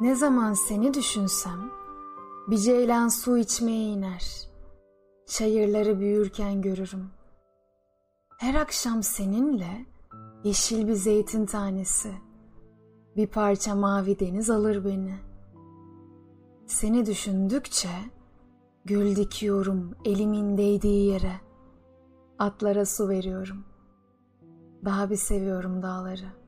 Ne zaman seni düşünsem, bir ceylan su içmeye iner, çayırları büyürken görürüm. Her akşam seninle yeşil bir zeytin tanesi, bir parça mavi deniz alır beni. Seni düşündükçe gül dikiyorum elimin değdiği yere, atlara su veriyorum. Daha bir seviyorum dağları.